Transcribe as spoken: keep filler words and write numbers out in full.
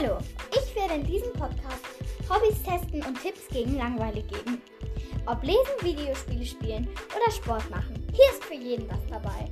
Hallo, ich werde in diesem Podcast Hobbys testen und Tipps gegen Langeweile geben. Ob Lesen, Videospiele spielen oder Sport machen, hier ist für jeden was dabei.